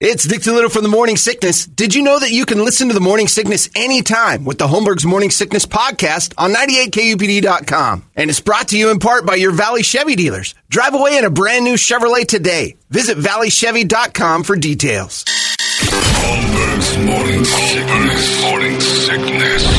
It's Dick DeLittle from the Morning Sickness. Did you know that you can listen to the Morning Sickness anytime with the Holmberg's Morning Sickness podcast on 98KUPD.com? And it's brought to you in part by your Valley Chevy dealers. Drive away in a brand new Chevrolet today. Visit valleychevy.com for details. Holmberg's Morning Sickness. Morning Sickness.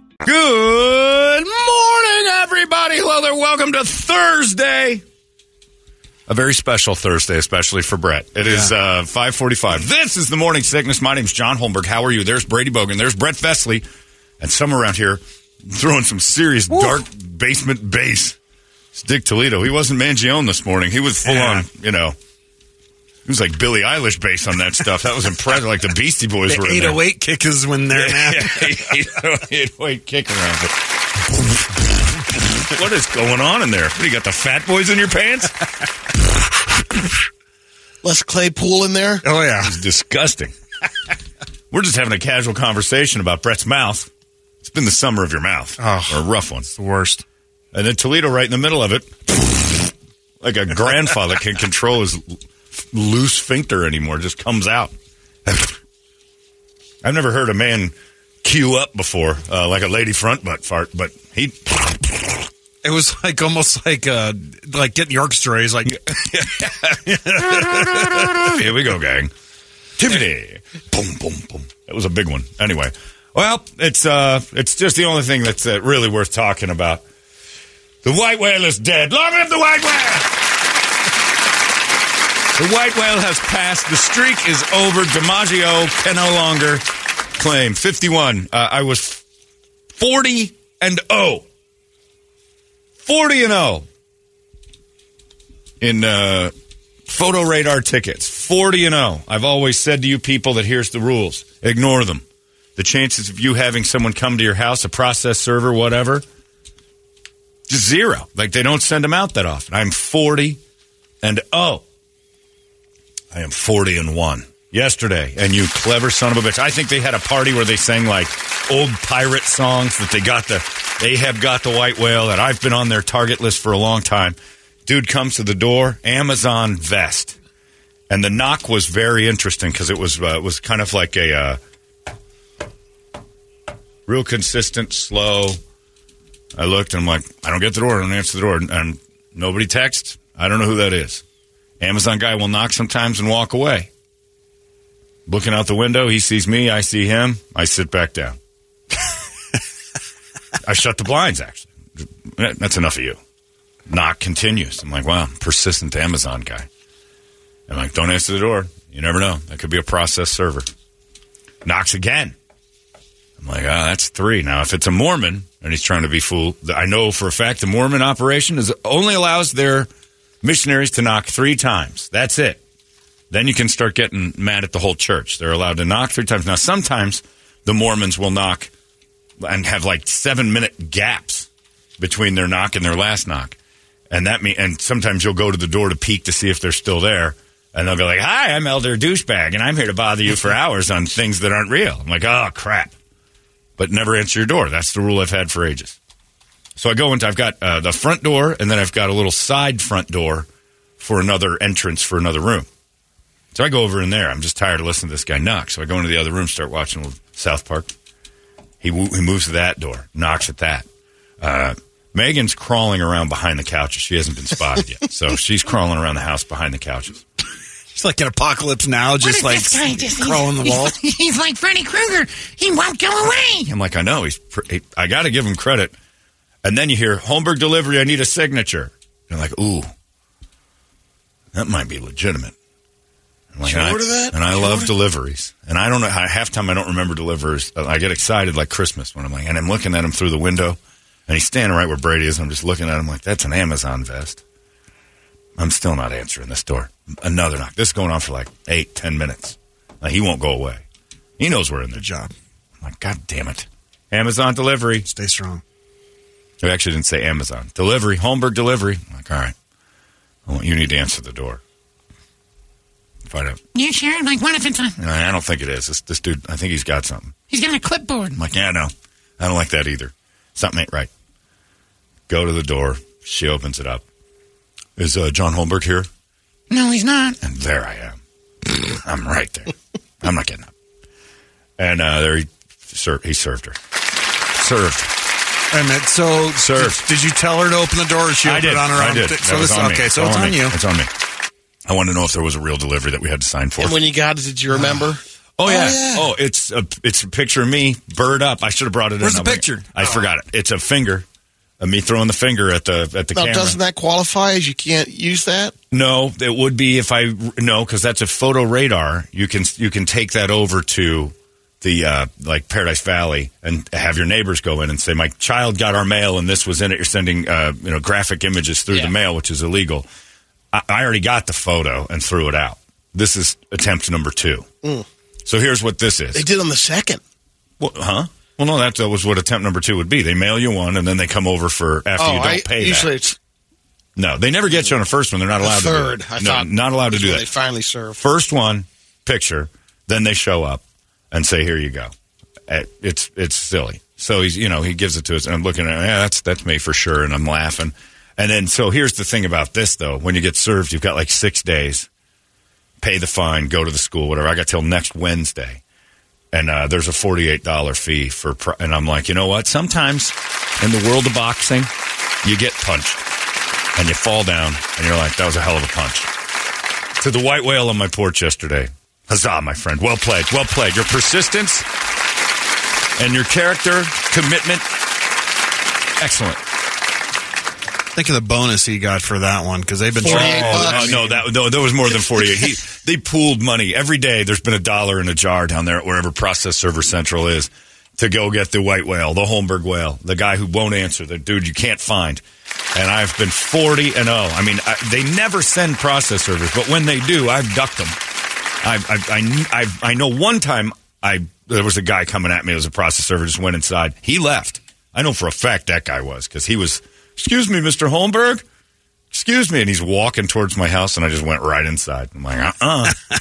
Good morning, everybody. Hello there. Welcome to Thursday. A very special Thursday, especially for Brett. It is 5:45. This is the Morning Sickness. My name's John Holmberg. How are you? There's Brady Bogan. There's Brett Vesley. And somewhere around here, throwing some serious dark basement bass, it's Dick Toledo. He wasn't Mangione this morning. He was full on, you know. It was like Billie Eilish bass on that stuff. That was impressive. Like the Beastie Boys were in there. 808 kick is when they're napping. 808 kick around. What is going on in there? What, you got the Fat Boys in your pants? Les Claypool in there? Oh, yeah. It's disgusting. We're just having a casual conversation about Brett's mouth. It's been the summer of your mouth. Oh, or a rough one. It's the worst. And then Toledo right in the middle of it. Like a grandfather can control his loose sphincter anymore, just comes out. I've never heard a man queue up before, like a lady front butt fart, but he... It was like almost like getting the orchestra. He's like... Here we go, gang. Tiffany. Boom, boom, boom. That was a big one. Anyway, well, it's just the only thing that's really worth talking about. The white whale is dead. Long live the white whale! The white whale has passed. The streak is over. DiMaggio can no longer claim. 51. I was 40-0. 40-0 in photo radar tickets. 40-0. I've always said to you people that here's the rules. Ignore them. The chances of you having someone come to your house, a process server, whatever, just zero. Like they don't send them out that often. I'm 40-0. I am 40-1 yesterday, and you clever son of a bitch. I think they had a party where they sang, like, old pirate songs that they have got the white whale, that I've been on their target list for a long time. Dude comes to the door, Amazon vest. And the knock was very interesting because it was kind of like a real consistent, slow. I looked, and I'm like, I don't get the door. I don't answer the door. And nobody texts. I don't know who that is. Amazon guy will knock sometimes and walk away. Looking out the window, he sees me, I see him, I sit back down. I shut the blinds, actually. That's enough of you. Knock continues. I'm like, wow, persistent Amazon guy. I'm like, don't answer the door. You never know. That could be a process server. Knocks again. I'm like, that's three. Now, if it's a Mormon, and he's trying to be fooled, I know for a fact the Mormon operation only allows their... missionaries to knock three times. That's it. Then you can start getting mad at the whole church. They're allowed to knock three times. Now, sometimes the Mormons will knock and have like 7-minute gaps between their knock and their last knock. And that and sometimes you'll go to the door to peek to see if they're still there. And they'll be like, hi, I'm Elder Douchebag, and I'm here to bother you for hours on things that aren't real. I'm like, oh, crap. But never answer your door. That's the rule I've had for ages. So I go into, I've got the front door, and then I've got a little side front door for another entrance for another room. So I go over in there. I'm just tired of listening to this guy knock. So I go into the other room, start watching South Park. He moves to that door, knocks at that. Megan's crawling around behind the couches. She hasn't been spotted yet. So she's crawling around the house behind the couches. She's like an Apocalypse Now, just like crawling the wall. He's like Freddy Krueger. He won't go away. I'm like, I know. I got to give him credit. And then you hear, Holmberg delivery, I need a signature. And I'm like, ooh, that might be legitimate. I'm like, I love deliveries. And I don't know, half time I don't remember deliveries. I get excited like Christmas when I'm like, and I'm looking at him through the window. And he's standing right where Brady is. And I'm just looking at him like, that's an Amazon vest. I'm still not answering this door. Another knock. This is going on for like 8-10 minutes. He won't go away. He knows we're in there. Good job. I'm like, God damn it. Amazon delivery. Stay strong. I actually didn't say Amazon. Delivery. Holmberg delivery. I'm like, all right. Well, you need to answer the door. Find out. You sure? Like, what if it's a... I don't think it is. This dude, I think he's got something. He's got a clipboard. I'm like, yeah, no. I don't like that either. Something ain't right. Go to the door. She opens it up. Is John Holmberg here? No, he's not. And there I am. I'm right there. I'm not getting up. And there he served her. Served. Wait a minute. So served. Did you tell her to open the door? Or she opened it on her own? I did. So it's on you. It's on me. I want to know if there was a real delivery that we had to sign for. And when you got it, did you remember? Oh, yeah. Oh, yeah. Oh, it's a picture of me, bird up. I should have brought it in. Where's the picture? I forgot it. It's a finger. Of me throwing the finger at the camera. Doesn't that qualify as you can't use that? No, it would be because that's a photo radar. You can take that over to the Paradise Valley and have your neighbors go in and say, my child got our mail and this was in it. You're sending graphic images through the mail, which is illegal. I already got the photo and threw it out. This is attempt number 2. Mm. So here's what this is. They did on the second. Well, huh? Well, no, that was what attempt number 2 would be. They mail you one, and then they come over for after you don't pay usually that. It's... No, they never get you on the first one. They're not allowed to do it. Third, I thought. Not allowed to do that. They finally serve. First one, picture, then they show up and say, here you go. It's silly. So he's, he gives it to us, and I'm looking at it, that's me for sure, and I'm laughing. And then, so here's the thing about this, though. When you get served, you've got like 6 days. Pay the fine, go to the school, whatever. I got till next Wednesday. And there's a $48 fee for... and I'm like, you know what? Sometimes in the world of boxing, you get punched. And you fall down, and you're like, that was a hell of a punch. To the white whale on my porch yesterday. Huzzah, my friend. Well played. Well played. Your persistence and your character, commitment, excellent. Think of the bonus he got for that one, because they've been trying. No, there was more than 48. They pooled money. Every day there's been $1 in a jar down there at wherever Process Server Central is to go get the white whale, the Holmberg whale, the guy who won't answer, the dude you can't find. And I've been 40-0. I mean, they never send process servers, but when they do, I've ducked them. I know one time there was a guy coming at me. It was a process server, just went inside. He left. I know for a fact that guy was, because he was... Excuse me, Mr. Holmberg. Excuse me. And he's walking towards my house, and I just went right inside. I'm like,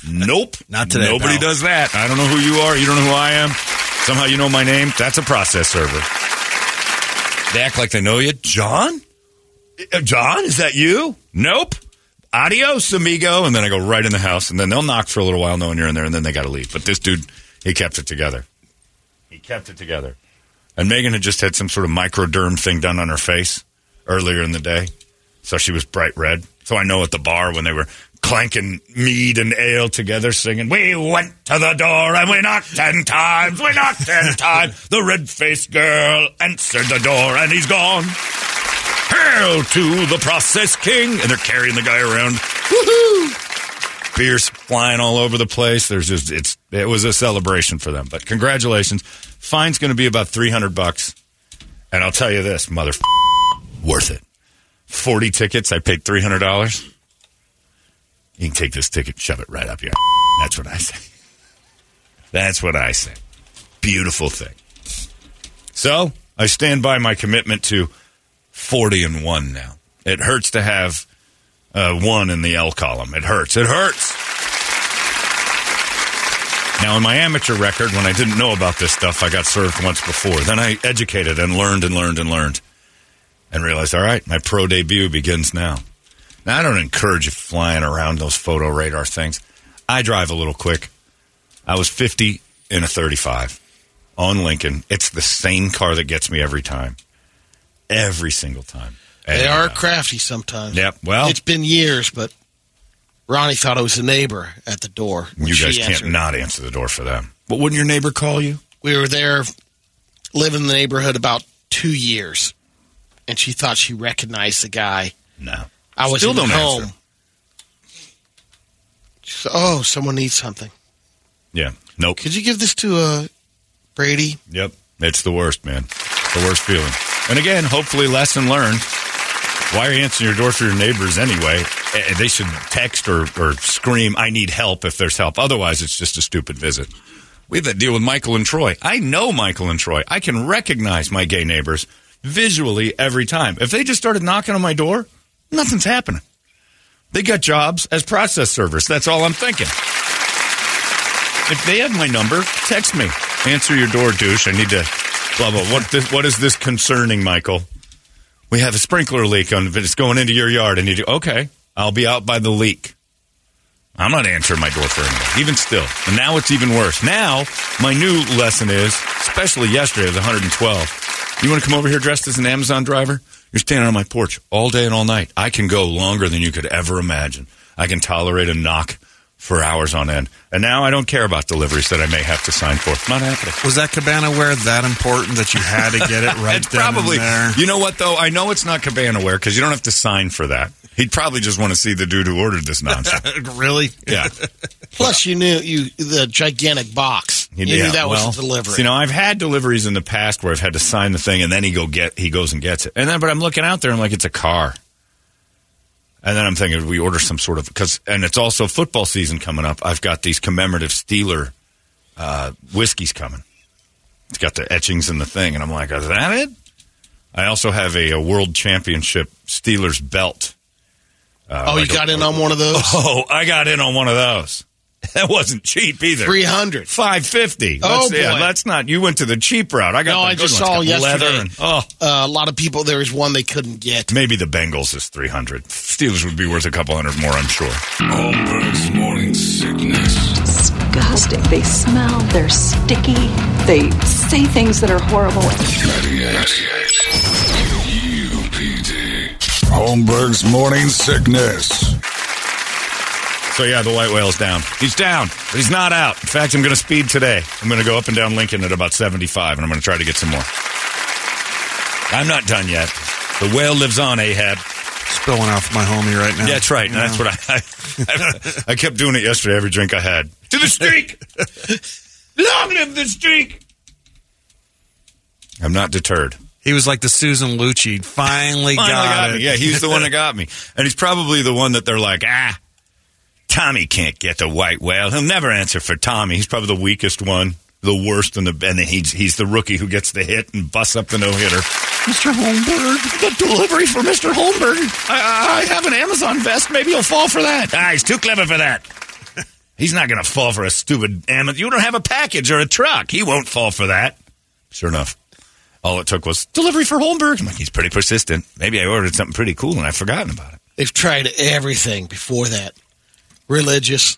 nope. Not today, Nobody pal. Does that. I don't know who you are. You don't know who I am. Somehow you know my name. That's a process server. They act like they know you. John? John, is that you? Nope. Adios, amigo. And then I go right in the house, and then they'll knock for a little while knowing you're in there, and then they got to leave. But this dude, he kept it together. And Megan had just had some sort of microderm thing done on her face earlier in the day, so she was bright red. So I know at the bar when they were clanking mead and ale together, singing, we went to the door and we knocked 10 times, we knocked 10 times. The red-faced girl answered the door and he's gone. Hail to the process king. And they're carrying the guy around. Woohoo! Beers flying all over the place. There's just it was a celebration for them. But congratulations. Fine's going to be about $300. And I'll tell you this, motherfucker. Worth it. 40 tickets. I paid $300. You can take this ticket, shove it right up your ass. That's what I say. Beautiful thing. So I stand by my commitment to 40-1 now. It hurts to have 1 in the L column. It hurts. Now, in my amateur record, when I didn't know about this stuff, I got served once before. Then I educated and learned. And realized, all right, my pro debut begins now. Now, I don't encourage you flying around those photo radar things. I drive a little quick. I was 50 in a 35 on Lincoln. It's the same car that gets me every time. Every single time. And they are crafty sometimes. Yep. Well, it's been years, but Ronnie thought it was the neighbor at the door. You guys can't not answer the door for them. But wouldn't your neighbor call you? We were there, living in the neighborhood about 2 years. And she thought she recognized the guy. No. I was still don't home. Answer. She said, oh, someone needs something. Yeah. Nope. Could you give this to Brady? Yep. It's the worst, man. The worst feeling. And again, hopefully lesson learned. Why are you answering your door for your neighbors anyway? They should text or scream, I need help if there's help. Otherwise, it's just a stupid visit. We have that deal with Michael and Troy. I know Michael and Troy. I can recognize my gay neighbors visually every time. If they just started knocking on my door, nothing's happening. They got jobs as process servers. That's all I'm thinking. If they have my number, text me. Answer your door, douche. I need to blah, blah. What is this concerning, Michael? We have a sprinkler leak on. It's going into your yard. I need to. Okay. I'll be out by the leak. I'm not answering my door for anybody, even still. And now it's even worse. Now, my new lesson is, especially yesterday, it was 112. You want to come over here dressed as an Amazon driver? You're standing on my porch all day and all night. I can go longer than you could ever imagine. I can tolerate a knock for hours on end. And now I don't care about deliveries that I may have to sign for. Not happening. Was that Cabanaware that important that you had to get it right then probably, and there? You know what, though? I know it's not Cabanaware because you don't have to sign for that. He'd probably just want to see the dude who ordered this nonsense. Really? Yeah. Plus, you knew the gigantic box. You knew that was a delivery. So, you know, I've had deliveries in the past where I've had to sign the thing, and then he goes and gets it. And then, but I'm looking out there, and I'm like, it's a car. And then I'm thinking, we order some sort of and it's also football season coming up. I've got these commemorative Steeler whiskeys coming. It's got the etchings in the thing, and I'm like, is that it? I also have a World Championship Steelers belt. You got in on one of those? Oh, I got in on one of those. That wasn't cheap either. $300 $550 Oh, boy. Yeah, that's not. You went to the cheap route. I just saw yesterday. A lot of people, there was one they couldn't get. Maybe the Bengals is $300 Steelers would be worth a couple hundred more, I'm sure. Holmberg's Morning Sickness. Disgusting. They smell. They're sticky. They say things that are horrible. 98 KUPD. Holmberg's Morning Sickness. So, yeah, the white whale's down. He's down, but he's not out. In fact, I'm going to speed today. I'm going to go up and down Lincoln at about 75, and I'm going to try to get some more. I'm not done yet. The whale lives on, Ahab. Spilling off my homie right now. Yeah, that's right. That's what I kept doing it yesterday, every drink I had. To the streak! Long live the streak! I'm not deterred. He was like the Susan Lucci. Finally got it. Yeah, he's the one that got me. And he's probably the one that they're like, Tommy can't get the white whale. He'll never answer for Tommy. He's probably the weakest one, the worst, and he's the rookie who gets the hit and busts up the no-hitter. Mr. Holmberg, the delivery for Mr. Holmberg. I have an Amazon vest. Maybe he'll fall for that. He's too clever for that. He's not going to fall for a stupid Amazon. You don't have a package or a truck. He won't fall for that. Sure enough. All it took was delivery for Holmberg. I'm like, he's pretty persistent. Maybe I ordered something pretty cool and I've forgotten about it. They've tried everything before that. Religious,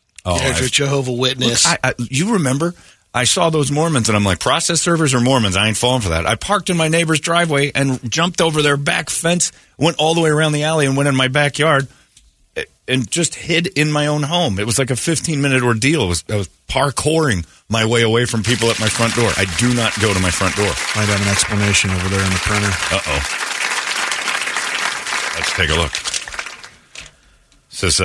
Jehovah's Witness. Look, you remember, I saw those Mormons and I'm like, process servers or Mormons? I ain't falling for that. I parked in my neighbor's driveway and jumped over their back fence, went all the way around the alley and went in my backyard and just hid in my own home. It was like a 15-minute ordeal. I was parkouring my way away from people at my front door. I do not go to my front door. Might have an explanation over there in the printer. Uh-oh. Let's take a look. It says,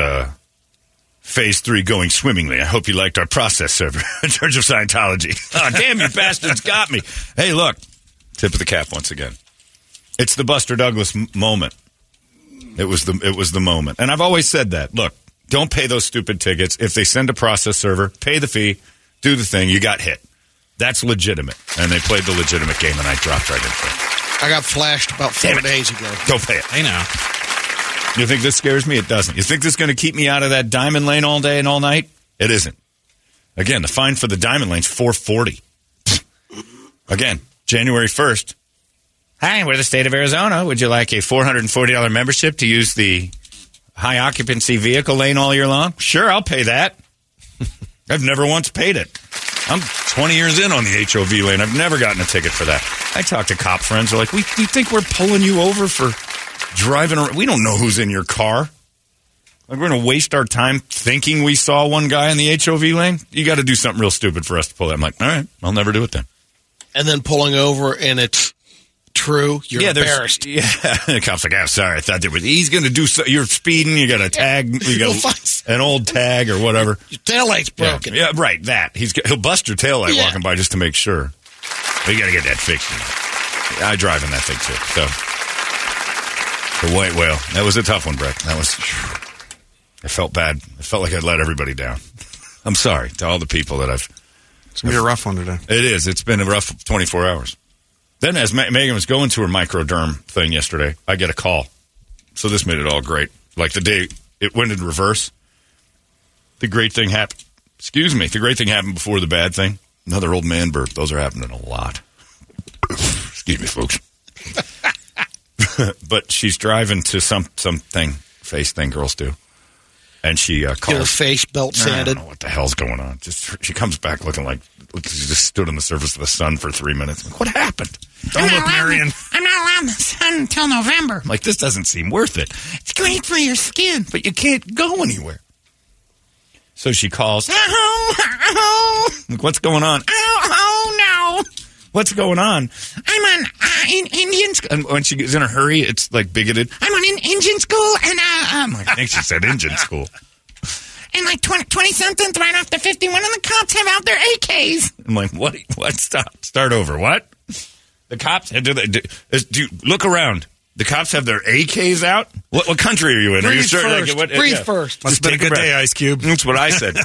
Phase 3 going swimmingly. I hope you liked our process server, Church of Scientology. Oh, damn, you bastards got me. Hey, look. Tip of the cap once again. It's the Buster Douglas moment. It was the moment. And I've always said that. Look, don't pay those stupid tickets. If they send a process server, pay the fee. Do the thing. You got hit. That's legitimate. And they played the legitimate game, and I dropped right in front. I got flashed about 4 days ago. Don't pay it. I know. You think this scares me? It doesn't. You think this is going to keep me out of that Diamond Lane all day and all night? It isn't. Again, the fine for the Diamond Lane's $440. Again, January 1st. Hi, we're the state of Arizona. Would you like a $440 membership to use the high-occupancy vehicle lane all year long? Sure, I'll pay that. I've never once paid it. I'm 20 years in on the HOV lane. I've never gotten a ticket for that. I talk to cop friends. They're like, we think we're pulling you over for driving around. We don't know who's in your car. Like, we're going to waste our time thinking we saw one guy in the HOV lane? You got to do something real stupid for us to pull that. I'm like, all right, I'll never do it then. And then pulling over and it's true. You're embarrassed. Yeah. The cop's like, I'm sorry. I thought there was. He's going to do so. You're speeding. You got a tag. You got an old tag or whatever. Your taillight's broken. Yeah, right. That. He'll bust your taillight walking by just to make sure. But you got to get that fixed. You know. I drive in that thing, too. So, the white whale. That was a tough one, Brett. That was. I felt bad. I felt like I'd let everybody down. I'm sorry to all the people that I've... It's going to be a rough one today. It is. It's been a rough 24 hours. Then as Megan was going to her microderm thing yesterday, I get a call. So this made it all great. Like the day it went in reverse, the great thing happened. Excuse me. The great thing happened before the bad thing. Another old man burp. Those are happening a lot. Excuse me, folks. But she's driving to something, face thing girls do. And she calls. Her face belt sanded. I don't know what the hell's going on. Just she comes back looking like she just stood on the surface of the sun for 3 minutes. Like, what happened? Don't look, Marion. I'm not allowed in the sun until November. I'm like, this doesn't seem worth it. It's great for your skin, but you can't go anywhere. So she calls. Like, what's going on? Oh no. What's going on? I'm on Indian school. And when she's in a hurry, it's like bigoted. I'm on Indian school, and I think she said Indian school. And like 20-something, right off the 51, and the cops have out their AKs. I'm like, what? What? Stop. Start over. What? The cops? Do look around. The cops have their AKs out? What country are you in? Breathe are you sure? First. Like, what, breathe yeah. first. Let's take a day, Ice Cube. That's what I said.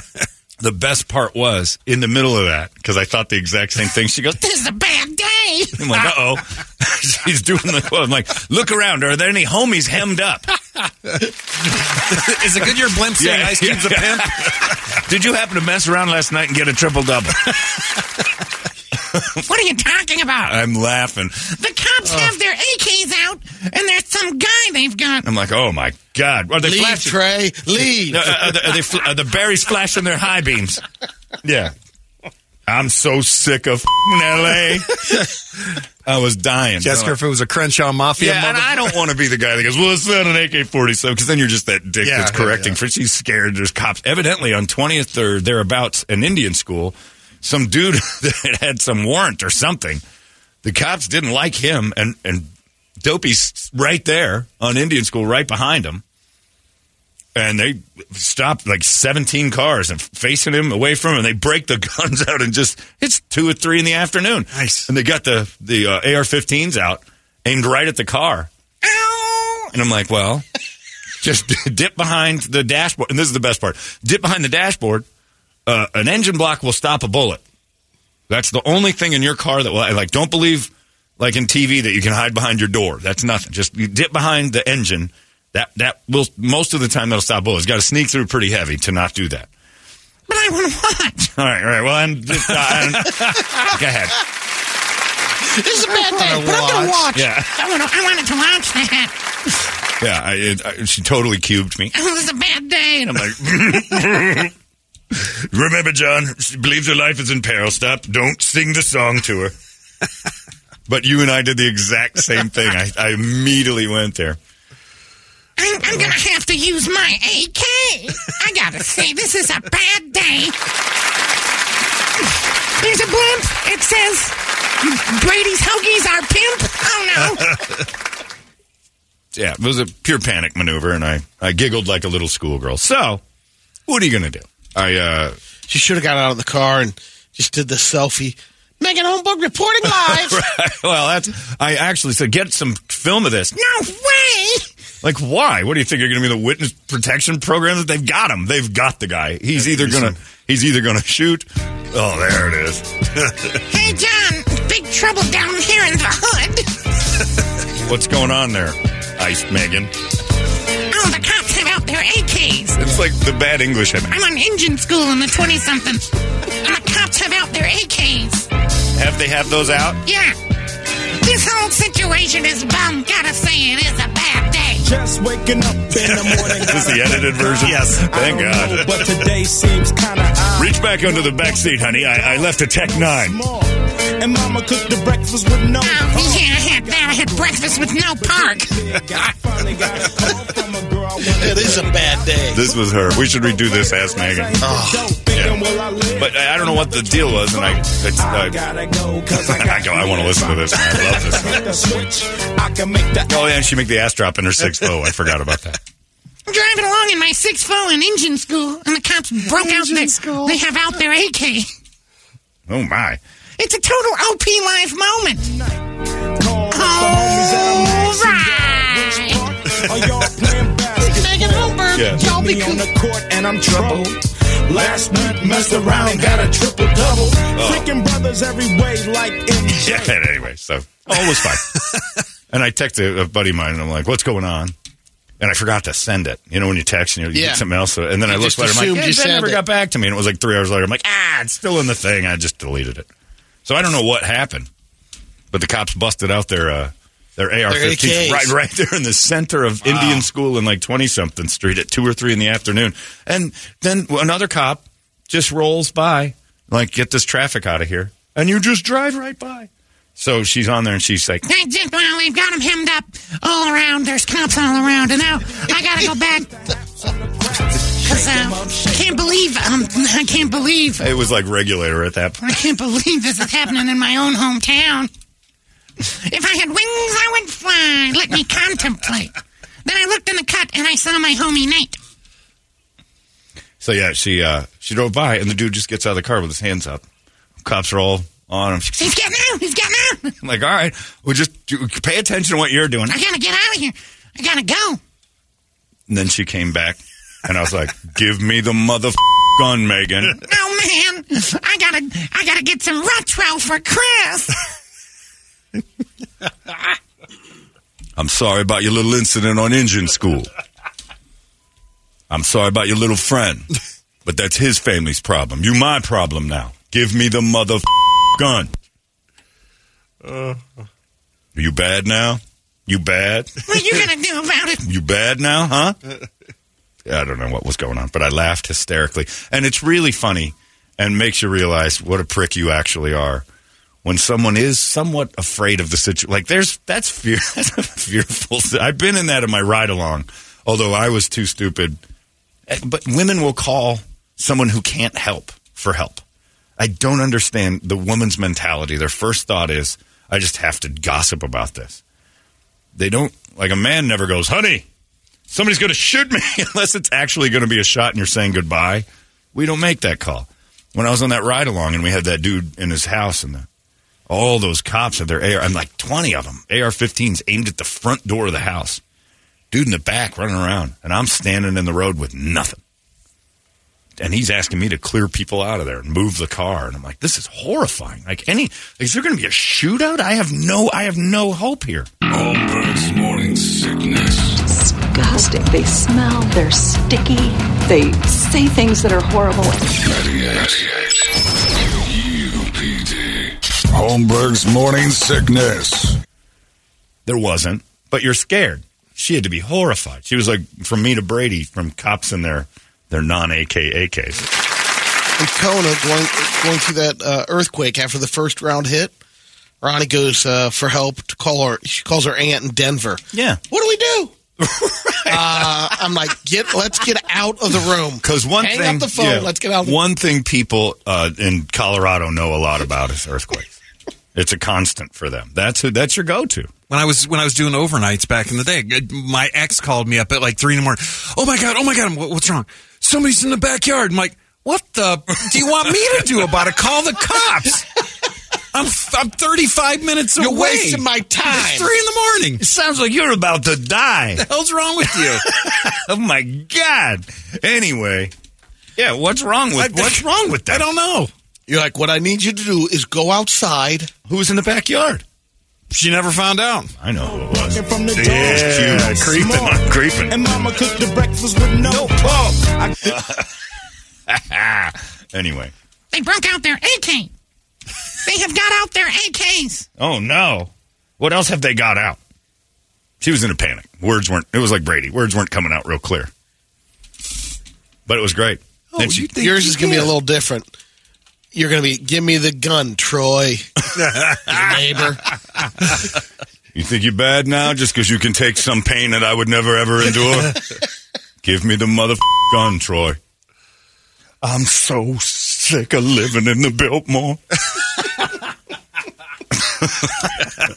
The best part was in the middle of that, because I thought the exact same thing. She goes, this is a bad day. I'm like, uh-oh. She's doing the quote. I'm like, look around. Are there any homies hemmed up? Is it good you're blimp saying Ice Cube's a pimp? Did you happen to mess around last night and get a triple-double? What are you talking about? I'm laughing. The cops have their AKs out, and there's some guy they've got. I'm like, oh, my God. Are they leave, flashing? Trey. Leave. Are the berries flashing their high beams? Yeah. I'm so sick of L.A. I was dying. Jessica, if it was a Crenshaw Mafia and I don't want to be the guy that goes, well, it's not an AK-47, because then you're just that dick that's correcting. For she's scared. There's cops. Evidently, on 20th or thereabouts, an Indian school, some dude that had some warrant or something. The cops didn't like him, and Dopey's right there on Indian School, right behind him. And they stopped like 17 cars and facing him away from him. And they break the guns out and just, it's 2 or 3 in the afternoon. Nice. And they got the AR-15s out, aimed right at the car. Ow! And I'm like, well, just dip behind the dashboard. And this is the best part. Dip behind the dashboard. An engine block will stop a bullet. That's the only thing in your car that will... Like, don't believe, like in TV, that you can hide behind your door. That's nothing. Just you dip behind the engine. That will... Most of the time, that'll stop bullets. Got to sneak through pretty heavy to not do that. But I want to watch. All right. Well, I'm just... Go ahead. This is a bad day, but I'm going to watch. Yeah. I wanted to watch that. Yeah, she totally cubed me. Oh, this is a bad day. And I'm like... Remember, John, she believes her life is in peril. Stop. Don't sing the song to her. But you and I did the exact same thing. I immediately went there. I'm going to have to use my AK. I got to say, this is a bad day. There's a blimp. It says, Brady's hoagies are pimp. Oh, no. Yeah, it was a pure panic maneuver, and I giggled like a little schoolgirl. So, what are you going to do? She should have got out of the car and just did the selfie. Megan Holmberg reporting live. Right. Well, I actually said, get some film of this. No way! Like, why? What do you think? You're going to be the witness protection program? That they've got him. They've got the guy. He's either going to shoot. Oh, there it is. Hey, John, big trouble down here in the hood. What's going on there, Ice Megan? Oh, the cops have out their AKs. It's like the bad English. I'm on engine school in the 20-something. And the cops have out their AKs. Have they have those out? Yeah. This whole situation is bum. Gotta say, it is a bad day. Just waking up in the morning. This is the edited version? Yes. Thank God. Know, but today seems kind of odd. Reach back under the back seat, honey. I left a Tech 9. And Mama cooked the breakfast with no park. Oh, yeah, I had that. I had breakfast with no park. It is a bad day. This was her. We should redo this, Ask Megan. Oh, yeah. But I don't know what the deal was, and I gotta go because I want to listen to this. I love this. Oh, yeah, and she made the ass drop in her 6-0. I forgot about that. I'm driving along in my 6-0 in engine school, and the cops broke out their school. They have out their AK. Oh, my. It's a total OP life moment. All right. Bogan and Holmberg. Yes. Y'all be on the court and I'm troubled. Last night messed around and got a triple double. Freaking brothers every way, like yeah. Anyway, so all was fine. And I texted a buddy of mine and I'm like, "What's going on?" And I forgot to send it. You know when you text and you get something else. And then I looked later, I'm like, hey, that never got back to me. And it was like 3 hours later. I'm like, it's still in the thing. I just deleted it. So I don't know what happened. But the cops busted out their AR-15s right there in the center of Indian School in like 20-something Street at 2 or 3 in the afternoon. And then another cop just rolls by, like, get this traffic out of here. And you just drive right by. So she's on there and she's like, well, we've got them hemmed up all around. There's cops all around. And now I got to go back because I can't believe. It was like Regulator at that point. I can't believe this is happening in my own hometown. If I had wings, I would fly. Let me contemplate. Then I looked in the cut and I saw my homie Nate. So, yeah, she drove by and the dude just gets out of the car with his hands up. Cops are all on him. He's getting out. He's getting out. I'm like, all right, well, just pay attention to what you're doing. I got to get out of here. I got to go. And then she came back, and I was like, give me the gun, Megan. Oh, man. I gotta get some retro for Chris. I'm sorry about your little incident on Indian School. I'm sorry about your little friend. But that's his family's problem. You my problem now. Give me the gun. You bad now? You bad? What are you going to do about it? You bad now, huh? I don't know what was going on, but I laughed hysterically. And it's really funny and makes you realize what a prick you actually are when someone is somewhat afraid of the situation. Like, that's fear. That's a fearful. I've been in that in my ride-along, although I was too stupid. But women will call someone who can't help for help. I don't understand the woman's mentality. Their first thought is, I just have to gossip about this. They don't, like a man never goes, honey, somebody's going to shoot me unless it's actually going to be a shot and you're saying goodbye. We don't make that call. When I was on that ride along and we had that dude in his house and all those cops had their AR, I'm like 20 of them, AR-15s aimed at the front door of the house. Dude in the back running around and I'm standing in the road with nothing. And he's asking me to clear people out of there and move the car. And I'm like, this is horrifying. Like, is there going to be a shootout? I have no hope here. Holmberg's Morning Sickness. Disgusting. They smell. They're sticky. They say things that are horrible. 98 KUPD. Holmberg's Morning Sickness. There wasn't, but you're scared. She had to be horrified. She was like, from me to Brady, from cops in there. They're non-AKAKs. In Kona, going through that earthquake after the first round hit, Ronnie goes for help to call her. She calls her aunt in Denver. Yeah. What do we do? I'm like, let's get out of the room. Because hang up the phone. Yeah, let's get out of the room. One thing people in Colorado know a lot about is earthquakes. It's a constant for them. That's your go-to. When I was doing overnights back in the day, my ex called me up at like 3 in the morning. Oh my God, what's wrong? Somebody's in the backyard. I'm like, what the do you want me to do about it? Call the cops. I'm 35 minutes away. You're wasting my time. It's 3 in the morning. It sounds like you're about to die. What the hell's wrong with you? Oh, my God. Anyway. Yeah, what's wrong with that? I don't know. You're like, what I need you to do is go outside. Who's in the backyard? She never found out. I know who it was. From the yeah, creeping. I'm creeping. And Mama cooked the breakfast with no Anyway. They broke out their AK. They have got out their AKs. Oh, no. What else have they got out? She was in a panic. It was like Brady. Words weren't coming out real clear. But it was great. Oh, yours is going to be a little different. You're going to be, give me the gun, Troy. Your neighbor. You think you're bad now just because you can take some pain that I would never, ever endure? Give me the gun, Troy. I'm so sick of living in the Biltmore.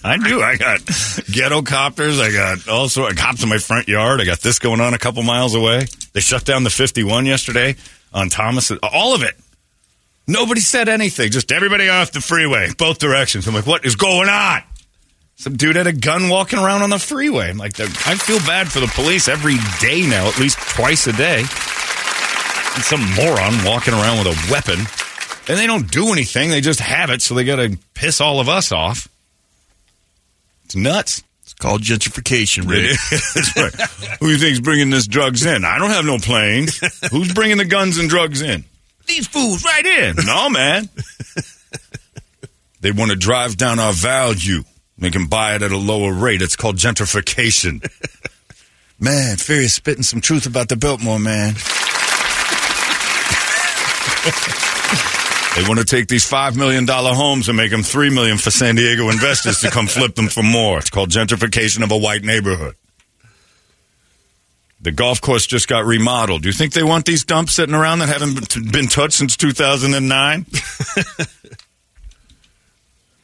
I do. I got ghetto copters. I got all sorts of cops in my front yard. I got this going on a couple miles away. They shut down the 51 yesterday on Thomas. All of it. Nobody said anything. Just everybody off the freeway, both directions. I'm like, what is going on? Some dude had a gun walking around on the freeway. I'm like, I feel bad for the police every day now, at least twice a day. And some moron walking around with a weapon. And they don't do anything. They just have it, so they got to piss all of us off. It's nuts. It's called gentrification, Rick. That's right. Who do you think's bringing this drugs in? I don't have no planes. Who's bringing the guns and drugs in? These fools right in. No, man. They want to drive down our value. They can buy it at a lower rate. It's called gentrification. Man, Fury's spitting some truth about the Biltmore, man. They want to take these $5 million homes and make them $3 million for San Diego investors to come flip them for more. It's called gentrification of a white neighborhood. The golf course just got remodeled. Do you think they want these dumps sitting around that haven't been touched since 2009?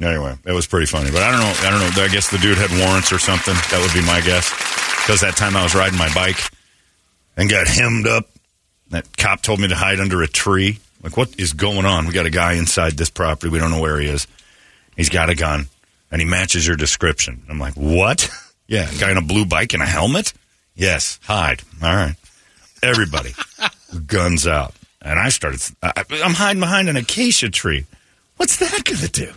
Anyway, that was pretty funny. But I don't know. I guess the dude had warrants or something. That would be my guess. Because that time I was riding my bike and got hemmed up. That cop told me to hide under a tree. Like, what is going on? We got a guy inside this property. We don't know where he is. He's got a gun, and he matches your description. I'm like, what? Yeah, a guy in a blue bike and a helmet? Yes, hide. All right. Everybody, guns out. And I started, I'm hiding behind an acacia tree. What's that going to do?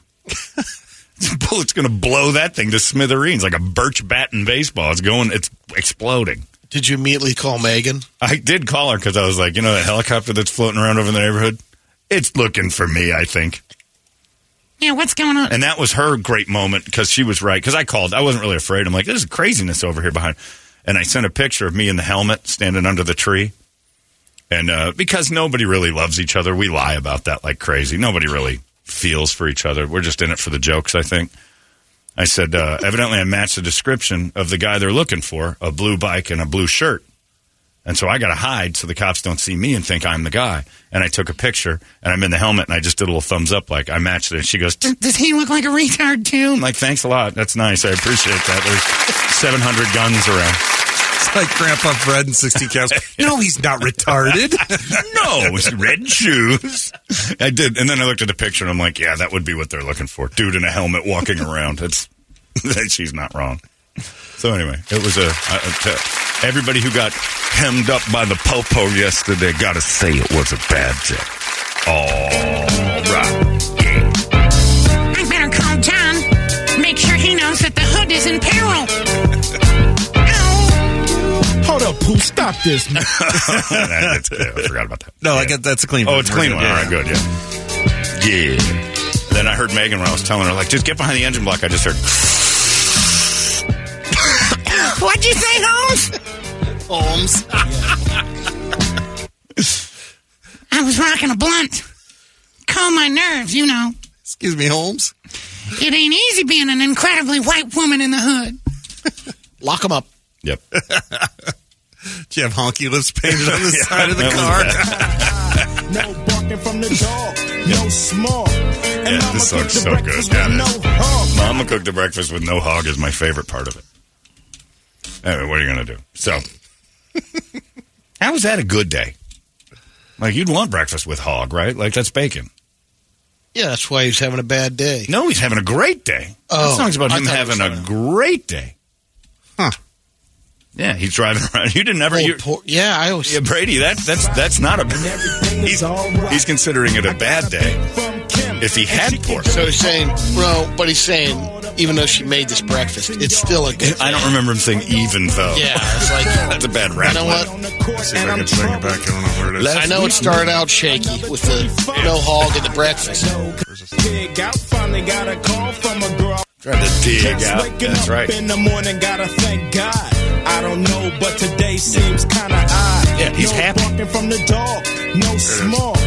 The bullet's going to blow that thing to smithereens like a birch bat in baseball. It's exploding. Did you immediately call Megan? I did call her because I was like, you know that helicopter that's floating around over in the neighborhood? It's looking for me, I think. Yeah, what's going on? And that was her great moment because she was right. Because I called. I wasn't really afraid. I'm like, there's craziness over here behind. And I sent a picture of me in the helmet standing under the tree. And because nobody really loves each other, we lie about that like crazy. Nobody really feels for each other. We're just in it for the jokes, I think. I said, evidently I matched the description of the guy they're looking for, a blue bike and a blue shirt. And so I got to hide so the cops don't see me and think I'm the guy. And I took a picture, and I'm in the helmet, and I just did a little thumbs up like I matched it. And she goes, does he look like a retard, too? I'm like, thanks a lot. That's nice. I appreciate that. There's 700 guns around. It's like Grandpa Fred and 60 cows. No, he's not retarded. No, it's red shoes. I did. And then I looked at the picture, and I'm like, yeah, that would be what they're looking for. Dude in a helmet walking around. She's not wrong. So anyway, it was everybody who got hemmed up by the popo yesterday, gotta say it was a bad day. All right. Yeah. I better call John. Make sure he knows that the hood is in peril. Hold up, Pooh. Stop this, man. That's good. I forgot about that. No, yeah. I got that's a clean one. Oh, it's a clean one. Yeah. All right, good, yeah. Yeah. Then I heard Megan when I was telling her, like, just get behind the engine block. I just heard. What'd you say, Holmes? I was rocking a blunt. Calm my nerves, you know. Excuse me, Holmes? It ain't easy being an incredibly white woman in the hood. Lock him up. Yep. Do you have honky lips painted on the side of the car? No barking from the dog. No small. Yeah, this song's so good. Yeah, Mama cooked the breakfast with no hog is my favorite part of it. Anyway, what are you going to do? So, how is that a good day? Like, you'd want breakfast with hog, right? Like, that's bacon. Yeah, that's why he's having a bad day. No, he's having a great day. Oh, that song's about him having a great day. Huh. Yeah, he's driving around. You didn't ever. Yeah, I always. Yeah, Brady, that's not a. He's considering it a bad day if he had pork. So he's saying, bro, but he's saying, even though she made this breakfast, it's still a good thing. I don't remember him saying even though. Yeah, it's like. That's a bad rap. You know what? See if I can bring it back. I don't know where it is. I know it started out shaky with the no hog and the breakfast. Trying to dig out. That's right. In the morning, gotta thank God. I don't know, but today seems kind of odd. Yeah, he's happy. Walking from the dog, no small.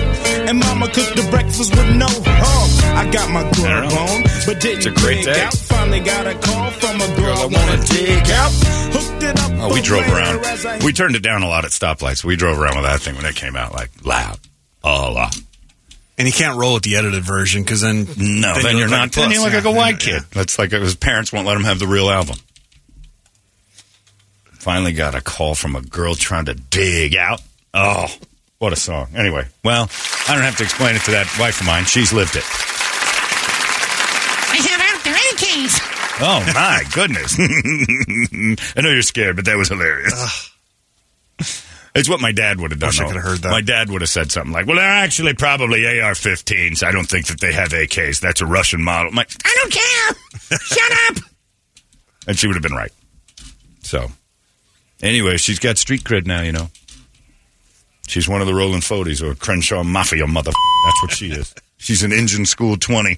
And Mama cooked the breakfast with no hog. I got my grub on, but didn't dig out. Finally got a call from a girl I want to dig out. Hooked it up. Oh, we drove around. We turned it down a lot at stoplights. We drove around with that thing when it came out, like, loud. A lot. And you can't roll with the edited version, because then... No, then you're not. Then you look like a white kid. That's like his parents won't let him have the real album. Finally got a call from a girl trying to dig out. Oh, what a song. Anyway, well, I don't have to explain it to that wife of mine. She's lived it. I have out there any keys. Oh, my goodness. I know you're scared, but that was hilarious. It's what my dad would have done. I wish I could have heard that. My dad would have said something like, well, they're actually probably AR-15s. I don't think that they have AKs. That's a Russian model. My, I don't care. Shut up. And she would have been right. So, anyway, she's got street cred now, you know. She's one of the Rolling 40s or Crenshaw Mafia mother. That's what she is. She's an Indian School 20.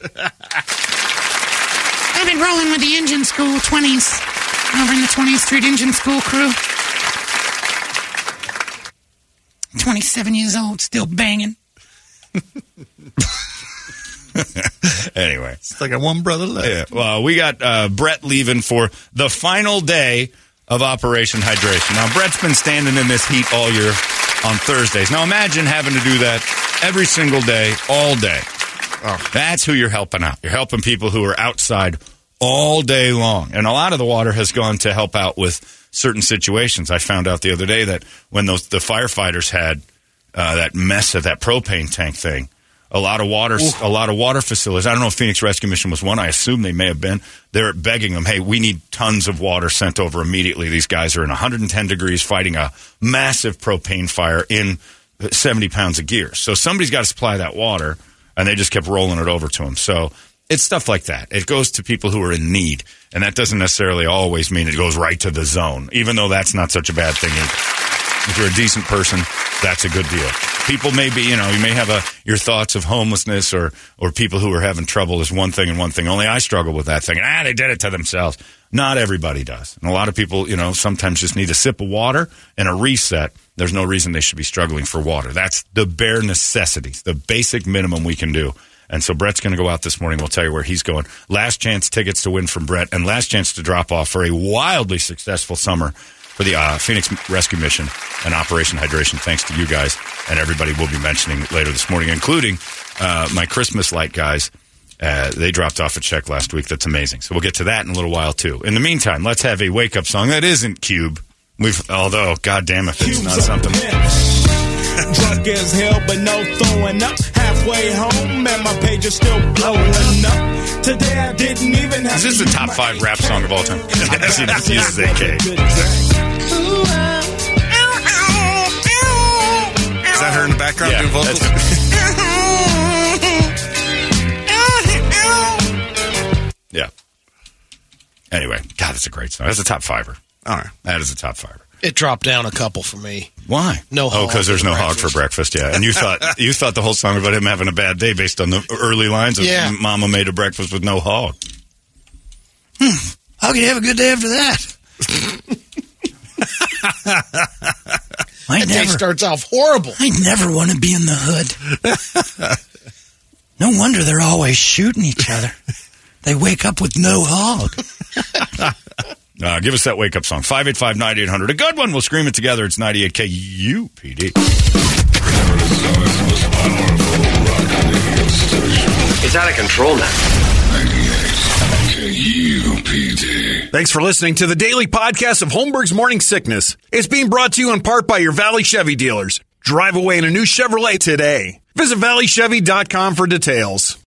I've been rolling with the Indian School 20s over in the 20th Street Indian School crew. 27 years old, still banging. Anyway. It's like I got one brother left. Yeah. Well, we got Brett leaving for the final day of Operation Hydration. Now, Brett's been standing in this heat all year on Thursdays. Now, imagine having to do that every single day, all day. Oh. That's who you're helping out. You're helping people who are outside all day long. And a lot of the water has gone to help out with certain situations. I found out the other day that when the firefighters had that mess of that propane tank thing, a lot of water facilities. I don't know if Phoenix Rescue Mission was one. I assume they may have been. They're begging them, hey, we need tons of water sent over immediately. These guys are in 110 degrees fighting a massive propane fire in 70 pounds of gear. So somebody's got to supply that water, and they just kept rolling it over to them. So it's stuff like that. It goes to people who are in need, and that doesn't necessarily always mean it goes right to the zone, even though that's not such a bad thing either. If you're a decent person, that's a good deal. People may be, you know, you may have your thoughts of homelessness or people who are having trouble is one thing and one thing. Only I struggle with that thing. They did it to themselves. Not everybody does. And a lot of people, you know, sometimes just need a sip of water and a reset. There's no reason they should be struggling for water. That's the bare necessities, the basic minimum we can do. And so Brett's going to go out this morning. We'll tell you where he's going. Last chance tickets to win from Brett and last chance to drop off for a wildly successful summer for the Phoenix Rescue Mission and Operation Hydration, thanks to you guys and everybody we'll be mentioning later this morning, including my Christmas light guys. They dropped off a check last week. That's amazing. So we'll get to that in a little while, too. In the meantime, let's have a wake-up song that isn't Cube. Although, goddamn if it's not something. Drunk as hell, but no throwing up. Halfway home, and my page is still blowing up. Today I didn't even have. Is this the top 5 rap song of all time? Yes, it is. AK. Is that her in the background doing vocals? Yeah. Anyway, God, that's a great song. That's a top fiver. All right. That is a top fiver. It dropped down a couple for me. Why? No hog. Oh, because there's no hog for breakfast, yeah. And you thought the whole song about him having a bad day based on the early lines of Mama made a breakfast with no hog. How can you have a good day after that? That day starts off horrible. I never want to be in the hood. No wonder they're always shooting each other. They wake up with no hog. Give us that wake-up song. 585-9800. A good one. We'll scream it together. It's 98KUPD. It's out of control now. UPD. Thanks for listening to the daily podcast of Holmberg's Morning Sickness. It's being brought to you in part by your Valley Chevy dealers. Drive away in a new Chevrolet today. Visit valleychevy.com for details.